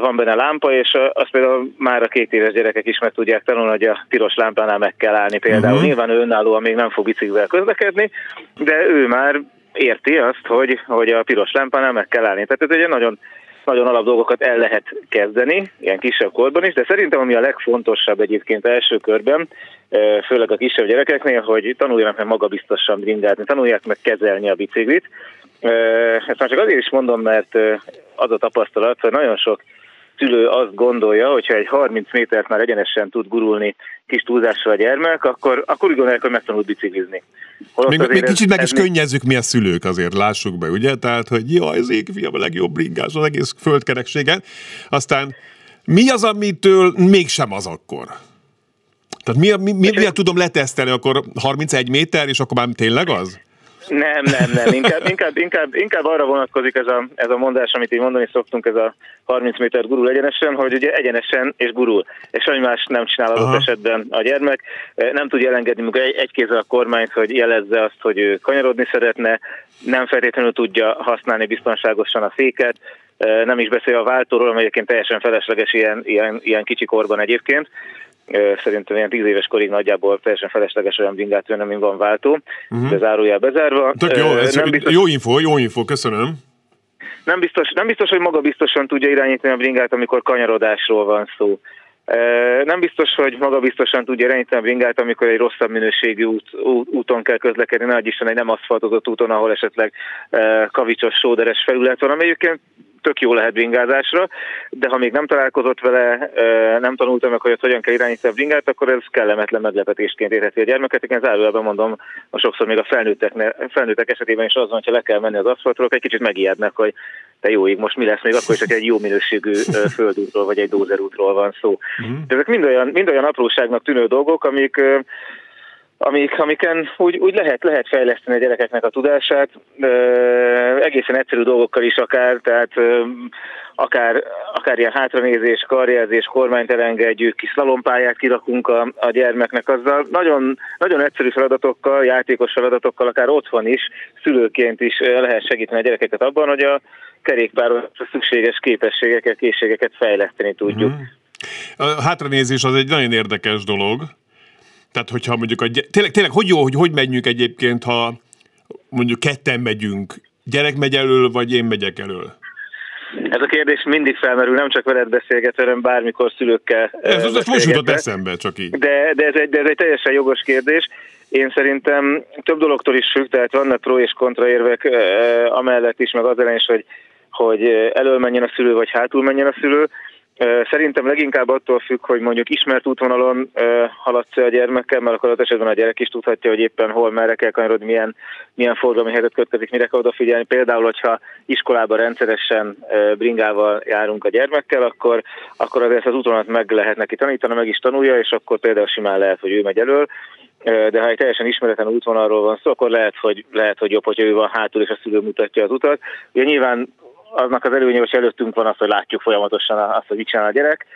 van benne lámpa, és azt például már a 2 éves gyerekek is meg tudják tanulni, hogy a piros lámpánál meg kell állni például. Nyilván ő önállóan még nem fog biciklivel közlekedni, de ő már érti azt, hogy a piros lámpánál meg kell állni. Tehát ez egy nagyon, nagyon alap dolgokat el lehet kezdeni, ilyen kisebb korban is, de szerintem ami a legfontosabb egyébként első körben, főleg a kisebb gyerekeknél, hogy tanuljanak meg magabiztosan bringázni, tanulják meg kezelni a biciklit. Ezt már csak azért is mondom, mert az a tapasztalat, hogy nagyon sok szülő azt gondolja, hogyha egy 30 métert már egyenesen tud gurulni kis túlzással a gyermek, akkor úgy gondolják, hogy megtanult biciklizni. Még kicsit meg is könnyezzük mi a szülők, azért lássuk be, ugye? Tehát, hogy jaj, az égfiam a legjobb bringás az egész földkerekségen. Aztán mi az, amitől mégsem az akkor? Tehát miért tudom letesztelni, akkor 31 méter, és akkor már tényleg az? Nem. Inkább arra vonatkozik ez a mondás, amit így mondani szoktunk, ez a 30 méter gurul egyenesen, hogy ugye egyenesen és gurul. És semmi más nem csinál az esetben a gyermek. Nem tudja elengedni maga egy kézzel a kormányt, hogy jelezze azt, hogy ő kanyarodni szeretne, nem feltétlenül tudja használni biztonságosan a féket, nem is beszél a váltóról, ami egyébként teljesen felesleges ilyen kicsi korban egyébként. Szerintem ilyen 10 éves korig nagyjából teljesen felesleges olyan bringát venni, amin van váltó, de zárójel bezárva. Tök jó, jó info, köszönöm. Nem biztos, hogy maga biztosan tudja irányítani a bringát, amikor kanyarodásról van szó. Nem biztos, hogy maga biztosan tudja irányítani a bringát, amikor egy rosszabb minőségű úton kell közlekedni, nehogy Isten, egy nem aszfaltozott úton, ahol esetleg kavicsos, sóderes felület van, amelyikként tök jó lehet bringázásra, de ha még nem találkozott vele, nem tanulta meg, hogy ott hogyan kell irányítani a bringát, akkor ez kellemetlen meglepetésként érheti a gyermeket. Én zárójelben mondom, sokszor még a felnőttek esetében is az van, hogyha le kell menni az aszfaltról, egy kicsit megijednek, hogy te jó ég, most mi lesz még akkor is, hogy egy jó minőségű földútról vagy egy dózerútról van szó. Ezek mind olyan apróságnak tűnő dolgok, amiken úgy lehet fejleszteni a gyerekeknek a tudását, egészen egyszerű dolgokkal is akár, tehát akár ilyen hátranézés, karjelzés, kormányt elengedjük, kis szlalompályát kirakunk a gyermeknek, azzal nagyon, nagyon egyszerű feladatokkal, játékos feladatokkal, akár otthon is, szülőként is lehet segíteni a gyerekeket abban, hogy a kerékpáron szükséges képességeket, készségeket fejleszteni tudjuk. A hátranézés az egy nagyon érdekes dolog. Tehát, hogyha mondjuk tényleg hogy jó, hogy menjünk egyébként, ha mondjuk ketten megyünk? Gyerek megy elől, vagy én megyek elől? Ez a kérdés mindig felmerül, nem csak veled beszélgetve, hanem bármikor szülőkkel beszélgetve. Ez most jutott eszembe, csak így. De ez egy teljesen jogos kérdés. Én szerintem több dologtól is függ, tehát vannak pro és kontra érvek amellett is, meg az ellen is, hogy elől menjen a szülő, vagy hátul menjen a szülő. Szerintem leginkább attól függ, hogy mondjuk ismert útvonalon haladsz a gyermekkel, mert akkor az esetben a gyerek is tudhatja, hogy éppen hol, merre kell kanyarodni, milyen forgalmi helyzet kötkezik, mire kell odafigyelni. Például, hogyha iskolában rendszeresen bringával járunk a gyermekkel, akkor azért az útvonalat meg lehet neki tanítani, meg is tanulja, és akkor például simán lehet, hogy ő megy elől. De ha egy teljesen ismeretlen útvonalról van szó, akkor lehet, hogy jobb, hogyha ő van hátul, és a szülő mutatja az utat. Ugye nyilván aznak az előnye, hogy előttünk van az, hogy látjuk folyamatosan azt, hogy mit csinál a gyerek.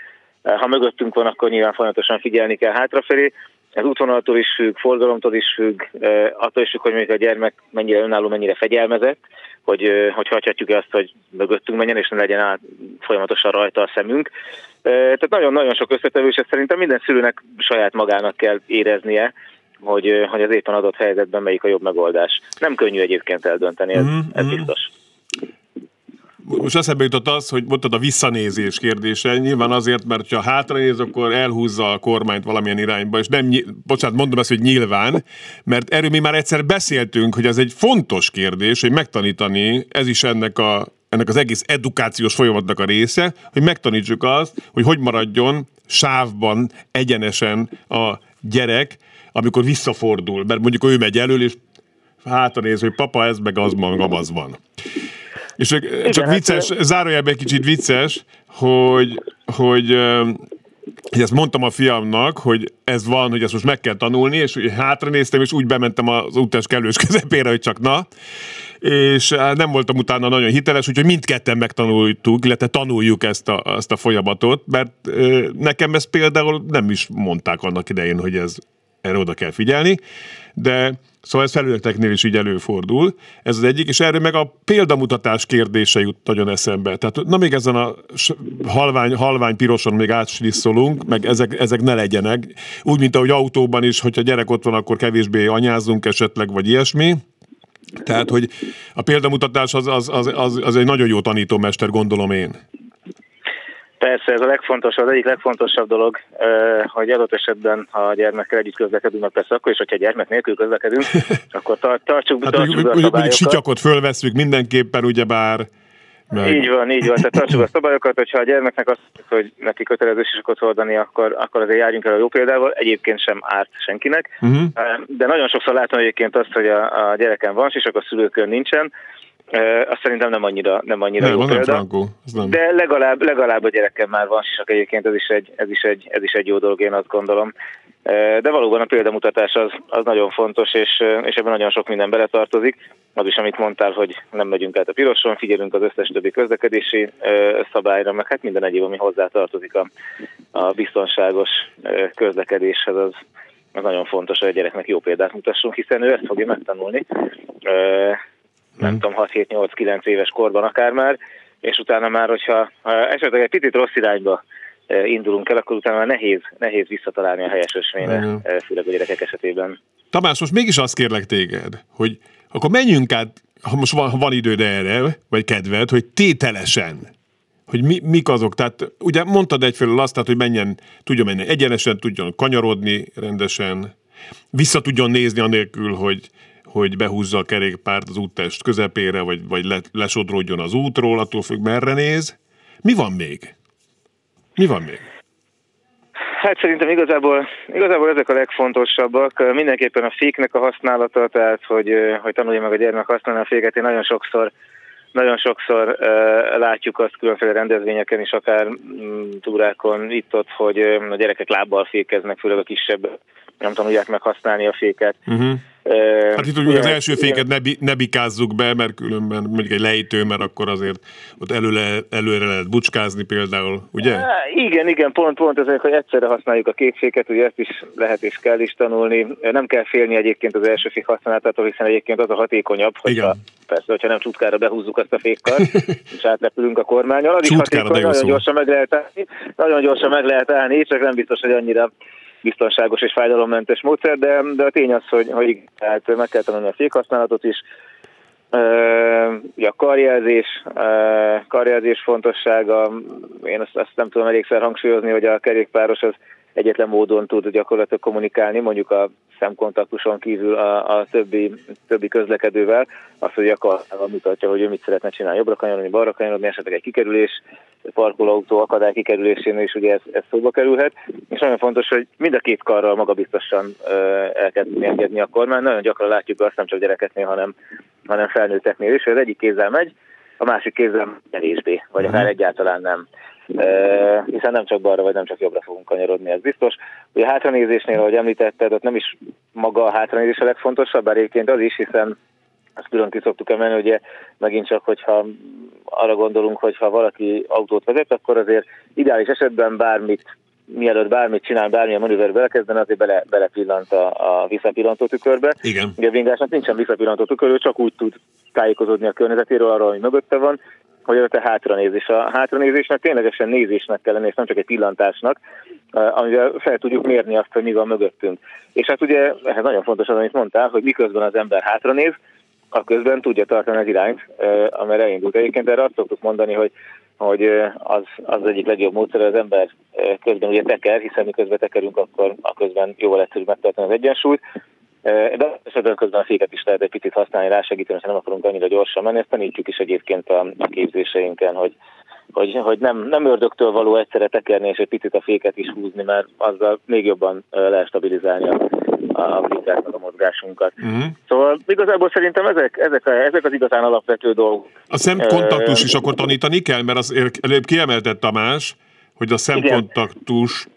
Ha mögöttünk van, akkor nyilván folyamatosan figyelni kell hátrafelé. Ez útvonaltól is függ, forgalomtól is függ, attól is függ, hogy mondjuk a gyermek mennyire önálló, mennyire fegyelmezett, hogy hagyhatjuk azt, hogy mögöttünk menjen, és ne legyen folyamatosan rajta a szemünk. Tehát nagyon-nagyon sok összetevő, és szerintem minden szülőnek saját magának kell éreznie, hogy az éppen adott helyzetben melyik a jobb megoldás. Nem könnyű egyébként eldönteni, ez biztos. Most eszembe jutott az, hogy mondtad a visszanézés kérdése, nyilván azért, mert ha hátranéz, akkor elhúzza a kormányt valamilyen irányba, és mondom ezt, hogy nyilván, mert erről mi már egyszer beszéltünk, hogy ez egy fontos kérdés, hogy megtanítani, ez is ennek az egész edukációs folyamatnak a része, hogy megtanítsuk azt, hogy maradjon sávban, egyenesen a gyerek, amikor visszafordul, mert mondjuk ő megy elől, és hátranéz, hogy papa, ez meg az van, az van. És csak vicces, zárójelben egy kicsit vicces, hogy ezt mondtam a fiamnak, hogy ez van, hogy ezt most meg kell tanulni, és hátranéztem, és úgy bementem az útás kellős közepére, hogy csak na, és nem voltam utána nagyon hiteles, úgyhogy mindketten megtanultuk, illetve tanuljuk ezt a folyamatot, mert nekem ezt például nem is mondták annak idején, hogy erre oda kell figyelni, de szóval ez felületeknél is így előfordul. Ez az egyik, és erről meg a példamutatás kérdése jut nagyon eszembe. Tehát na még ezen a halvány piroson még átslisszolunk, meg ezek ne legyenek. Úgy, mint ahogy autóban is, hogyha gyerek ott van, akkor kevésbé anyázunk esetleg, vagy ilyesmi. Tehát, hogy a példamutatás az egy nagyon jó tanítómester, gondolom én. Persze, ez a legfontosabb, az egyik legfontosabb dolog, hogy adott esetben, ha a gyermekkel együtt közlekedünk, meg persze akkor is, hogyha gyermek nélkül közlekedünk, akkor tartsuk be a szabályokat. Sityakot fölveszünk mindenképpen, ugyebár. Így van, tehát tartsuk a szabályokat, hogyha a gyermeknek azt mondjuk, hogy neki kötelező sisikot hordani, akkor azért járjunk el a jó példával, egyébként sem árt senkinek, de nagyon sokszor látom egyébként azt, hogy a gyereken van sisak, a szülőkön nincsen. Azt szerintem nem annyira jó példa, nem. De legalább a gyerekkel már van sisak egyébként, ez is egy jó dolog, én azt gondolom. De valóban a példamutatás az nagyon fontos, és ebben nagyon sok minden beletartozik. Az is, amit mondtál, hogy nem megyünk át a piroson, figyelünk az összes többi közlekedési szabályra, meg hát minden egyéb, ami hozzátartozik a biztonságos közlekedéshez, az nagyon fontos, hogy a gyereknek jó példát mutassunk, hiszen ő ezt fogja megtanulni. Nem tudom, 6-7-8-9 éves korban akár már, és utána már, hogyha esetleg egy picit rossz irányba indulunk el, akkor utána már nehéz visszatalálni a helyes ösvényre, főleg a gyerekek esetében. Tamás, most mégis azt kérlek téged, hogy akkor menjünk át, ha most van időd erre, vagy kedved, hogy tételesen, hogy mik azok, tehát ugye mondtad egyfelől azt, hogy tudjon menni egyenesen, tudjon kanyarodni rendesen, vissza tudjon nézni anélkül, hogy hogy behúzza a kerékpárt az úttest közepére, vagy lesodródjon az útról, attól függ, merre néz. Mi van még? Hát szerintem igazából ezek a legfontosabbak. Mindenképpen a féknek a használata, tehát hogy tanulja meg a gyermek használni a féket. Én nagyon sokszor látjuk azt különféle rendezvényeken is, akár túrákon itt-ott, hogy a gyerekek lábbal fékeznek, főleg a kisebbek nem tanulják meg használni a féket. Uh-huh. Hát itt ugye az első féket ne bikázzuk be, mert különben mondjuk egy lejtő, mert akkor azért ott előre lehet bucskázni például, ugye? Igen, pont ezek, hogy egyszerre használjuk a két féket, ugye ezt is lehet és kell is tanulni. Nem kell félni egyébként az első fék használatától, hiszen egyébként az a hatékonyabb, hogyha nem csutkára behúzzuk ezt a fékkart, és átrepülünk a kormányon, az is hatékony, nagyon gyorsan meg lehet állni, csak nem biztos, hogy annyira biztonságos és fájdalommentes módszer, de a tény az, hogy hát meg kell tanulni a fékhasználatot is. Ugye a karjelzés fontossága, én azt nem tudom elégszer hangsúlyozni, hogy a kerékpáros az egyetlen módon tud gyakorlatilag kommunikálni, mondjuk a szemkontaktuson kívül a többi közlekedővel, azt, hogy a karjával mutatja, hogy ő mit szeretne csinálni, jobbra kanyarodni, balra kanyarodni, esetleg egy kikerülés, parkolóautó akadály kikerülésénél is ugye ez szóba kerülhet, és nagyon fontos, hogy mind a két karral magabiztosan el kell tudni engedni a kormány. Nagyon gyakran látjuk azt, nem csak gyerekeknél, hanem felnőtteknél is, hogy az egyik kézzel megy, a másik kézzel kevésbé, vagy akár egyáltalán nem. Hiszen nem csak balra, vagy nem csak jobbra fogunk kanyarodni, ez biztos. Ugye a hátranézésnél, ahogy említetted, ott nem is maga a hátranézés a legfontosabb, bár egyébként az is, hiszen azt külön ki szoktuk emelni, ugye megint csak, hogyha arra gondolunk, hogyha valaki autót vezet, akkor azért ideális esetben mielőtt bármit csinál, bármilyen manőverbe belekezdene, azért belepillant a visszapillantó tükörbe. Igen. Ugye a bringásnak nincsen visszapillantó tükör, csak úgy tud tájékozódni a környezetéről, arról, ami mögötte van, hogy ott a hátranézés. A hátranézésnek ténylegesen nézésnek kell lenni, és nem csak egy pillantásnak, amivel fel tudjuk mérni azt, hogy mi van mögöttünk. És hát ugye ehhez nagyon fontos az, amit mondtál, hogy miközben az ember hátranéz, a közben tudja tartani az irányt, amire elindult. Egyébként erre azt szoktuk mondani, hogy az egyik legjobb módszer, az ember közben ugye teker, hiszen miközben tekerünk, akkor a közben jóval egyszerűbb megtartani az egyensúlyt, de esetben közben a féket is lehet egy picit használni, rásegíteni, ha nem akarunk annyira gyorsan menni. Ezt tanítjuk is egyébként a képzéseinken, hogy nem ördögtől való egyszerre tekerni, és egy picit a féket is húzni, mert azzal még jobban lehet stabilizálni a bringáknak a mozgásunkat. Uh-huh. Szóval igazából szerintem ezek az igazán alapvető dolgok. A szemkontaktus is akkor tanítani kell, mert az előbb kiemeltett Tamás, hogy a szemkontaktust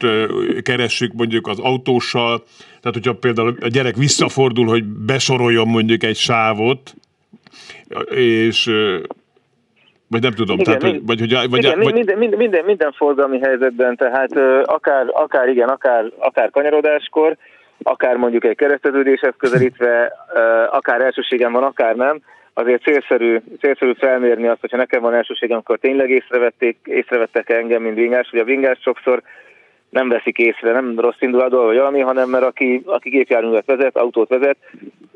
keressük mondjuk az autóssal, tehát hogyha például a gyerek visszafordul, hogy besoroljon mondjuk egy sávot, és vagy nem tudom, igen, tehát, minden forgalmi helyzetben, tehát akár kanyarodáskor, akár mondjuk egy kereszteződéshez közelítve, akár elsőségem van, akár nem, azért célszerű felmérni azt, hogyha nekem van elsőségem, akkor tényleg észrevettek engem, mint bringás. Ugye a bringás sokszor nem veszik észre, nem rossz indulatból vagy valami, hanem mert aki gépjárművet vezet, autót vezet,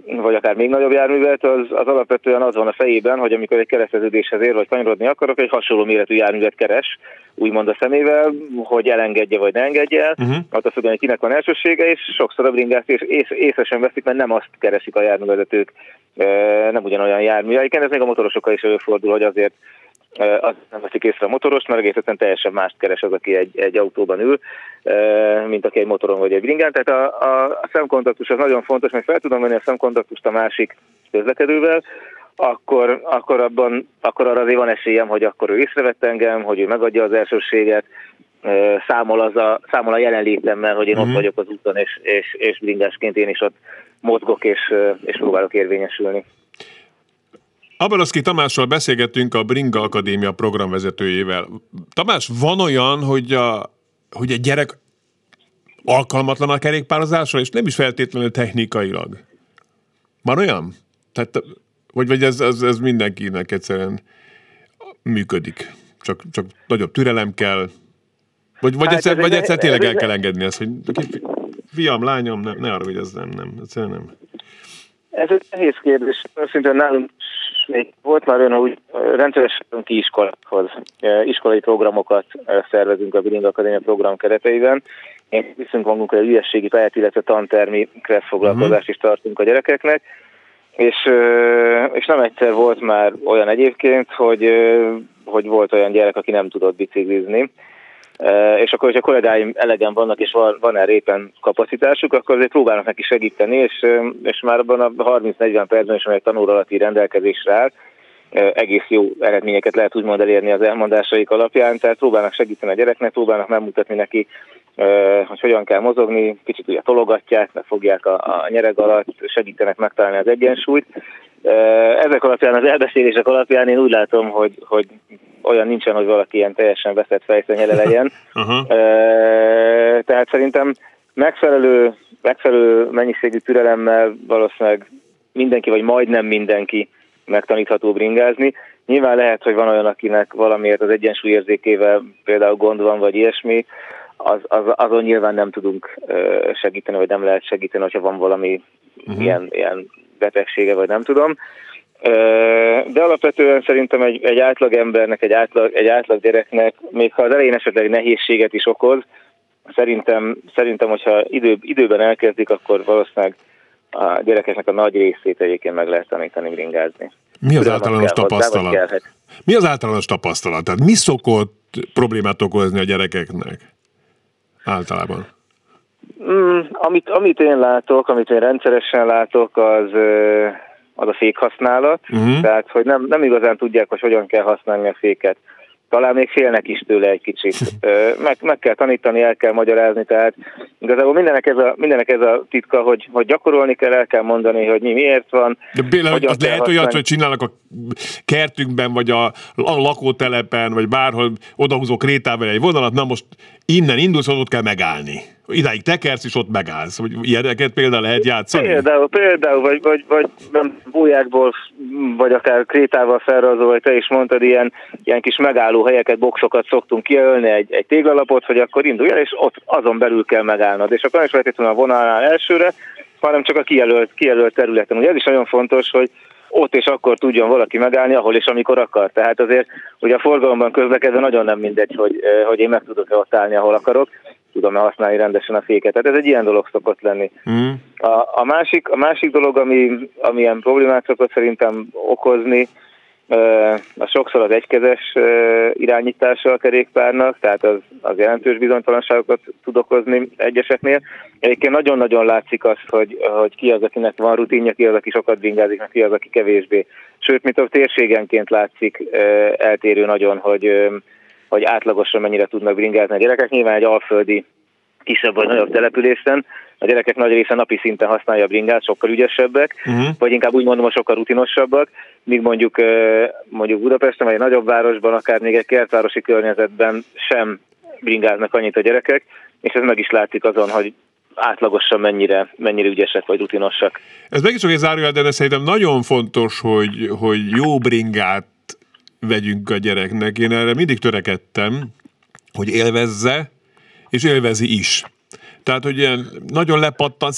vagy akár még nagyobb járművet, az alapvetően az van a fejében, hogy amikor egy kereszteződéshez ér, vagy kanyarodni akarok, egy hasonló méretű járművet keres, úgymond a szemével, hogy elengedje, vagy ne engedje el, attól függően, hogy kinek van elsősége, és sokszor a bringást észre sem veszik, mert nem azt keresik a járművezetők, nem ugyanolyan járműveiken. Ez még a motorosokkal is előfordul, hogy azért azt nem veszik észre a motoros, mert egészen teljesen mást keres az, aki egy autóban ül, mint aki egy motoron vagy egy bringán. Tehát a szemkontaktus az nagyon fontos, mert fel tudom venni a szemkontaktust a másik közlekedővel, akkor arra azért van esélyem, hogy akkor ő észrevett engem, hogy ő megadja az elsőséget, számol a jelenlétemmel, hogy én ott vagyok az úton, és bringásként én is ott mozgok, és próbálok érvényesülni. Abelovszky Tamással beszélgettünk, a Bringa Akadémia programvezetőjével. Tamás, van olyan, hogy egy gyerek alkalmatlan a kerékpározásra, és nem is feltétlenül technikailag? Van olyan? Tehát, vagy ez mindenkinek egyszerűen működik? Csak nagyobb türelem kell? Vagy egyszer tényleg el kell engedni ezt, hogy fiam, lányom, ne arra, hogy ez nem. Egyszerűen nem. Ez egy nehéz kérdés. Szintén nálunk még volt már olyan, hogy rendszeresen ki iskolákhoz, iskolai programokat szervezünk a Bringa Akadémia program kereteiben. Viszünk magunkra a ügyességi pályát, illetve tantermi kresszfoglalkozást is tartunk a gyerekeknek. És nem egyszer volt már olyan egyébként, hogy volt olyan gyerek, aki nem tudott biciklizni, és akkor, hogyha kollégáim elegen vannak, és van erre éppen kapacitásuk, akkor azért próbálnak neki segíteni, és már abban a 30-40 percben is, amelyek tanuló alatti rendelkezésre áll, egész jó eredményeket lehet úgymond elérni az elmondásaik alapján, tehát próbálnak segíteni a gyereknek, próbálnak megmutatni neki, hogy hogyan kell mozogni, kicsit ugye tologatják, megfogják a nyereg alatt, segítenek megtalálni az egyensúlyt. Ezek alapján, az elbeszélések alapján én úgy látom, hogy olyan nincsen, hogy valaki ilyen teljesen veszett fejszennyele legyen. Tehát szerintem megfelelő mennyiségű türelemmel valószínűleg mindenki, vagy majdnem mindenki megtanítható bringázni. Nyilván lehet, hogy van olyan, akinek valamiért az egyensúlyérzékével például gond van, vagy ilyesmi, azon nyilván nem tudunk segíteni, vagy nem lehet segíteni, hogyha van valami ilyen betegsége, vagy nem tudom. De alapvetően szerintem egy átlag embernek, egy átlag gyereknek, még ha az elején esetleg nehézséget is okoz, szerintem hogyha időben elkezdik, akkor valószínűleg a gyerekeknek a nagy részét egyébként meg lehet tanítani bringázni. Mi az általános tapasztalat? Tehát mi szokott problémát okozni a gyerekeknek általában? Amit én látok, amit én rendszeresen látok, az a fékhasználat. Tehát, hogy nem igazán tudják, hogy hogyan kell használni a féket. Talán még félnek is tőle egy kicsit. Meg kell tanítani, el kell magyarázni, tehát igazából mindennek ez a titka, hogy gyakorolni kell, el kell mondani, hogy miért van. De például az lehet olyat, hogy csinálnak a kertünkben, vagy a lakótelepen, vagy bárhol odahúzó krétával egy vonalat, na most innen indulsz, ott kell megállni. Idáig tekersz, és ott megállsz. Ilyeneket például lehet játszani? Például vagy nem, bújákból, vagy akár krétával felrazó, vagy te is mondtad, ilyen kis megálló helyeket, boxokat szoktunk kijelölni, egy téglalapot, hogy akkor indulj el, és ott azon belül kell megállnod. És akkor nem is feltétlenül a vonalnál elsőre, hanem csak a kijelölt területen. Ugye ez is nagyon fontos, hogy ott és akkor tudjon valaki megállni, ahol és amikor akar. Tehát azért, hogy a forgalomban közlekedve nagyon nem mindegy, hogy én meg tudok-e ott állni, ahol akarok, tudom-e használni rendesen a féket. Tehát ez egy ilyen dolog szokott lenni. A másik dolog, ami ilyen problémát szokott szerintem okozni, a sokszor az egykezes irányítása a kerékpárnak, tehát az jelentős bizonytalanságokat tud okozni egyeseknél. Egyébként nagyon-nagyon látszik az, hogy ki az, akinek van rutinja, ki az, aki sokat bringázik, meg ki az, aki kevésbé. Sőt, mint a térségenként látszik eltérő nagyon, hogy átlagosan mennyire tudnak bringázni a gyerekek. Nyilván egy alföldi kisebb vagy nagyobb településen a gyerekek nagy része napi szinten használja a bringát, sokkal ügyesebbek, vagy inkább úgy mondom, hogy sokkal rutinosabbak, míg mondjuk Budapesten, vagy egy nagyobb városban, akár még egy kertvárosi környezetben sem bringáznak annyit a gyerekek, és ez meg is látszik azon, hogy átlagosan mennyire ügyesek vagy rutinosak. Ez meg is csak egy zárójel, de szerintem nagyon fontos, hogy jó bringát vegyünk a gyereknek. Én erre mindig törekedtem, hogy élvezze, és élvezi is. Tehát, hogy ilyen nagyon lepattan,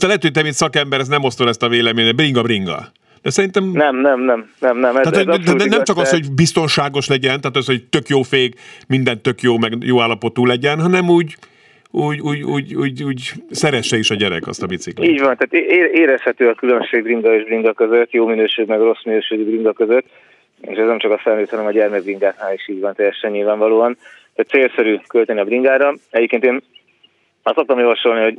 lehet, hogy te, mint szakember, ez nem osztol ezt a véleményet, bringa. De szerintem... Nem. Ez nem csak az, hogy biztonságos legyen, tehát az, hogy tök jó fék, minden tök jó, meg jó állapotú legyen, hanem úgy szeresse is a gyerek azt a biciklit. Így van, tehát érezhető a különbség bringa és bringa között, jó minőség, meg rossz minőségű bringa között, és ez nem csak a felnőtt, hanem a gyermekbringánál is így van, teljesen nyilvánvalóan. Tehát célszerű költeni a bringára. Egyébként én azt szoktam javasolni, hogy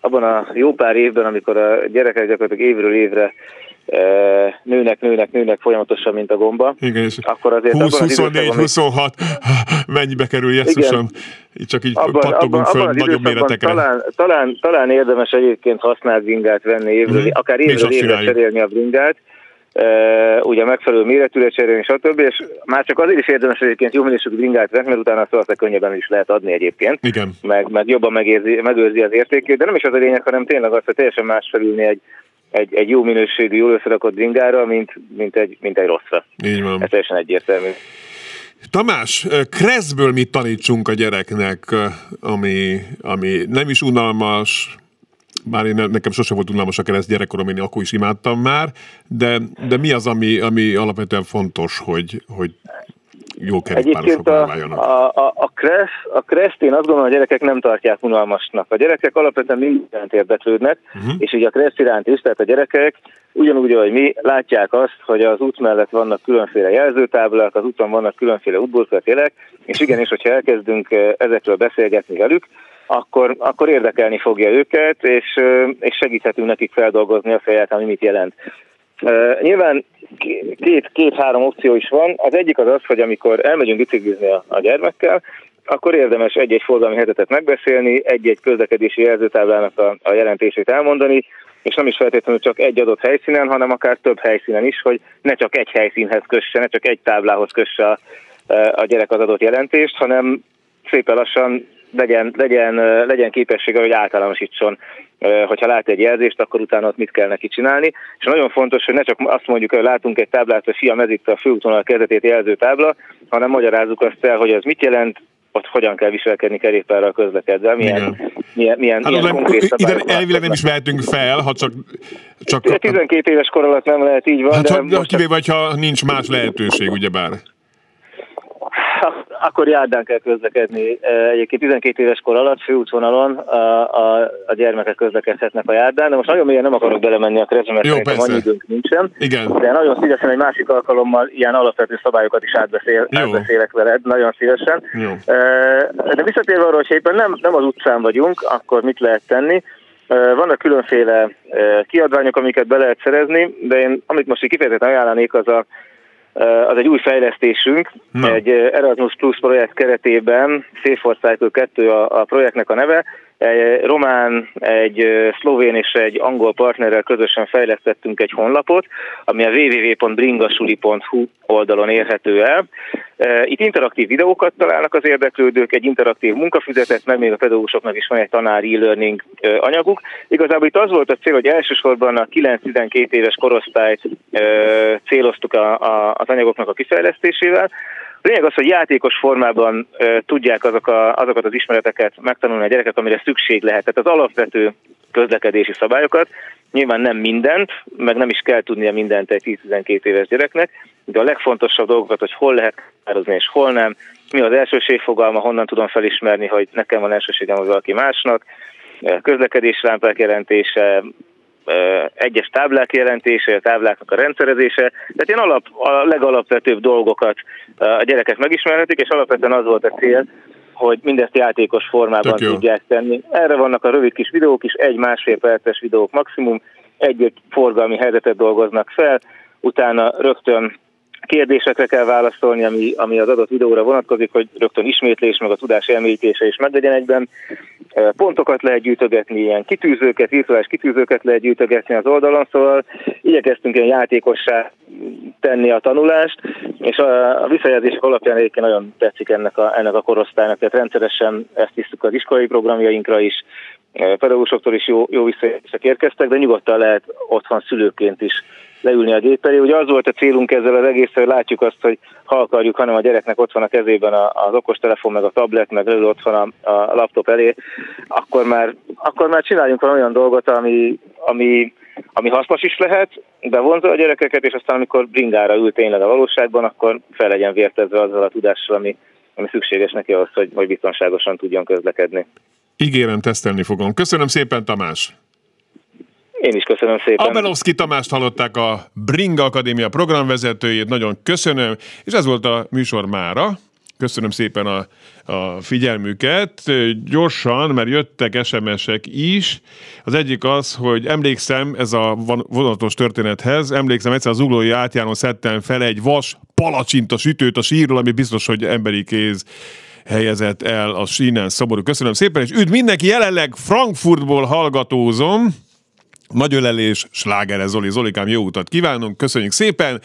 abban a jó pár évben, amikor a gyerekek gyakorlatilag évről évre nőnek folyamatosan, mint a gomba. Igen, akkor azért 20, abban 24, az 26, mennyibe kerül, jesszusom? Csak így pattogunk föl nagyobb méretekre. Talán érdemes egyébként használt bringát venni évről, akár évről évre cserélni a bringát. Ugye megfelelő méretűre cserélni, stb. És már csak azért is érdemes egyébként jó minőségű bringát venni, mert utána azt könnyebben is lehet adni egyébként. Igen. Meg jobban megőrzi az értékét, de nem is az a lényeg, hanem tényleg az, hogy teljesen más felülni egy jó minőségű, jól összerakott bringára, mint egy rosszra. Így van. Ez teljesen egyértelmű. Tamás, kreszből mit tanítsunk a gyereknek, ami nem is unalmas, bár nekem sose volt unalmas a kereszt gyerekkorom, én akkor is imádtam már, de mi az, ami alapvetően fontos, hogy jó kerékpárosok váljanak. A kreszt, én azt gondolom, a gyerekek nem tartják unalmasnak. A gyerekek alapvetően mindent érdeklődnek, és így a kreszt iránt is, tehát a gyerekek ugyanúgy, ahogy mi, látják azt, hogy az út mellett vannak különféle jelzőtáblák, az úton vannak különféle útborzatételek, és igenis, hogyha elkezdünk ezekről beszélgetni velük, akkor érdekelni fogja őket, és segíthetünk nekik feldolgozni azt, hogy mit jelent. Nyilván két-három opció is van. Az egyik az az, hogy amikor elmegyünk biciklizni a gyermekkel, akkor érdemes egy-egy forgalmi helyzetet megbeszélni, egy-egy közlekedési jelzőtáblának a jelentését elmondani, és nem is feltétlenül csak egy adott helyszínen, hanem akár több helyszínen is, hogy ne csak egy helyszínhez kösse, ne csak egy táblához kösse a gyerek az adott jelentést, hanem szépen lassan legyen képessége, hogy általánosítson. Hogyha lát egy jelzést, akkor utána ott mit kell neki csinálni. És nagyon fontos, hogy ne csak azt mondjuk, hogy látunk egy táblát, hogy fiam, ez itt a főútvonal kezdetét jelző tábla, hanem magyarázzuk azt el, hogy ez mit jelent, ott hogyan kell viselkedni kerékpárral közlekedve, milyen konkrét szabályok. Ide elvileg nem is vehetünk fel, ha csak 12 éves kor alatt nem lehet, így van. Hát, kivéve, ha nincs más lehetőség, ugyebár. Akkor járdán kell közlekedni. Egyébként 12 éves kor alatt főútvonalon a gyermekek közlekedhetnek a járdán, de most nagyon mélyen nem akarok belemenni a krezsbe, mert szerintem annyi időnk nincsen. Igen. De nagyon szívesen egy másik alkalommal ilyen alapvető szabályokat is átbeszélek veled, nagyon szívesen. Jó. De visszatérve arról, hogy éppen nem az utcán vagyunk, akkor mit lehet tenni? Vannak különféle kiadványok, amiket be lehet szerezni, de én amit most így kifejezetten ajánlanék, az egy új fejlesztésünk, egy Erasmus+ projekt keretében, Safe Cycle 2 a projektnek a neve. Egy román, egy szlovén és egy angol partnerrel közösen fejlesztettünk egy honlapot, ami a www.bringasuli.hu oldalon érhető el. Itt interaktív videókat találnak az érdeklődők, egy interaktív munkafüzetet, meg még a pedagógusoknak is van egy tanári e-learning anyaguk. Igazából itt az volt a cél, hogy elsősorban a 9-12 éves korosztályt céloztuk az anyagoknak a kifejlesztésével. A lényeg az, hogy játékos formában tudják azokat az ismereteket megtanulni a gyerekek, amire szükség lehet. Tehát az alapvető közlekedési szabályokat, nyilván nem mindent, meg nem is kell tudnia mindent egy 10-12 éves gyereknek, de a legfontosabb dolgokat, hogy hol lehet határozni és hol nem, mi az elsőség fogalma, honnan tudom felismerni, hogy nekem van elsőségem, hogy valaki másnak, közlekedéslámpák jelentése, egyes táblák jelentése, a tábláknak a rendszerezése, tehát ilyen a legalapvetőbb dolgokat a gyerekek megismerhetik, és alapvetően az volt a cél, hogy mindezt játékos formában tudják tenni. Erre vannak a rövid kis videók is, 1-1,5 perces videók maximum, egy forgalmi helyzetet dolgoznak fel, utána rögtön kérdésekre kell válaszolni, ami az adott videóra vonatkozik, hogy rögtön ismétlés, meg a tudás elmélyítése is meglegyen egyben. Pontokat lehet gyűjtögetni, ilyen kitűzőket, virtuális kitűzőket lehet gyűjtögetni az oldalon, szóval igyekeztünk ilyen játékossá tenni a tanulást, és a visszajelzések alapján egyébként nagyon tetszik ennek a korosztálynak, tehát rendszeresen ezt hisztük az iskolai programjainkra is, pedagógusoktól is jó visszajelzések érkeztek, de nyugodtan lehet otthon szülőként is leülni a gép elé. Ugye az volt a célunk ezzel az egész, hogy látjuk azt, hogy ha akarjuk, hanem a gyereknek ott van a kezében az okostelefon, meg a tablet, meg leül ott van a laptop elé, akkor már csináljunk valami olyan dolgot, ami hasznos is lehet, bevonza a gyerekeket, és aztán amikor bringára ül tényleg a valóságban, akkor fel legyen vértezve azzal a tudással, ami szükséges neki ahhoz, hogy biztonságosan tudjon közlekedni. Ígérem, tesztelni fogom. Köszönöm szépen, Tamás! Én is köszönöm szépen. Abelovszky Tamást hallották, a Bringa Akadémia programvezetőjét, nagyon köszönöm, és ez volt a műsor mára. Köszönöm szépen a figyelmüket. Gyorsan, mert jöttek SMS-ek is. Az egyik az, hogy emlékszem, ez a vonatos történethez, egyszer a zuglói átjárón szedtem fel egy vas palacsinta sütőt a sírról, ami biztos, hogy emberi kéz helyezett el a sínen. Szomorú. Köszönöm szépen, és üdv mindenki, jelenleg Frankfurtból hallgatózom. Nagy ölelés, slágere Zoli. Zolikám, jó utat kívánunk, köszönjük szépen.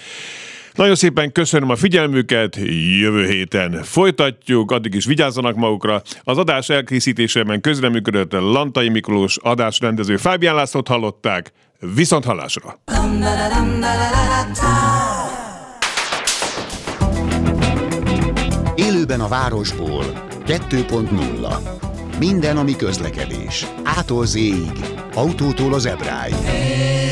Nagyon szépen köszönöm a figyelmüket, jövő héten folytatjuk, addig is vigyázzanak magukra. Az adás elkészítésében közreműködött Lantai Miklós, adásrendező Fábián Lászlót hallották, viszont hallásra. Élőben a városból 2.0. Minden, ami közlekedés. A-tól Z-ig. Autótól az ebráig.